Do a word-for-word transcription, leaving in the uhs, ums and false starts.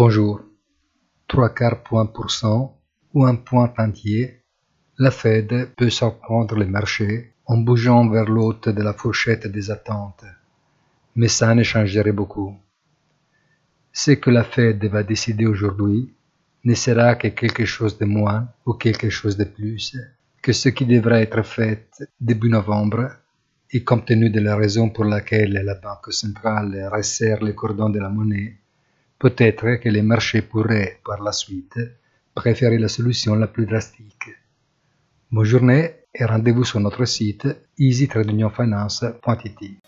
Bonjour, trois quarts point pour cent ou un point entier, la Fed peut surprendre les marchés en bougeant vers l'hôte de la fourchette des attentes, mais ça ne changerait beaucoup. Ce que la Fed va décider aujourd'hui ne sera que quelque chose de moins ou quelque chose de plus que ce qui devra être fait début novembre, et compte tenu de la raison pour laquelle la Banque centrale resserre les cordons de la monnaie, peut-être que les marchés pourraient, par la suite, préférer la solution la plus drastique. Bonne journée et rendez-vous sur notre site easy trade union finance point I T.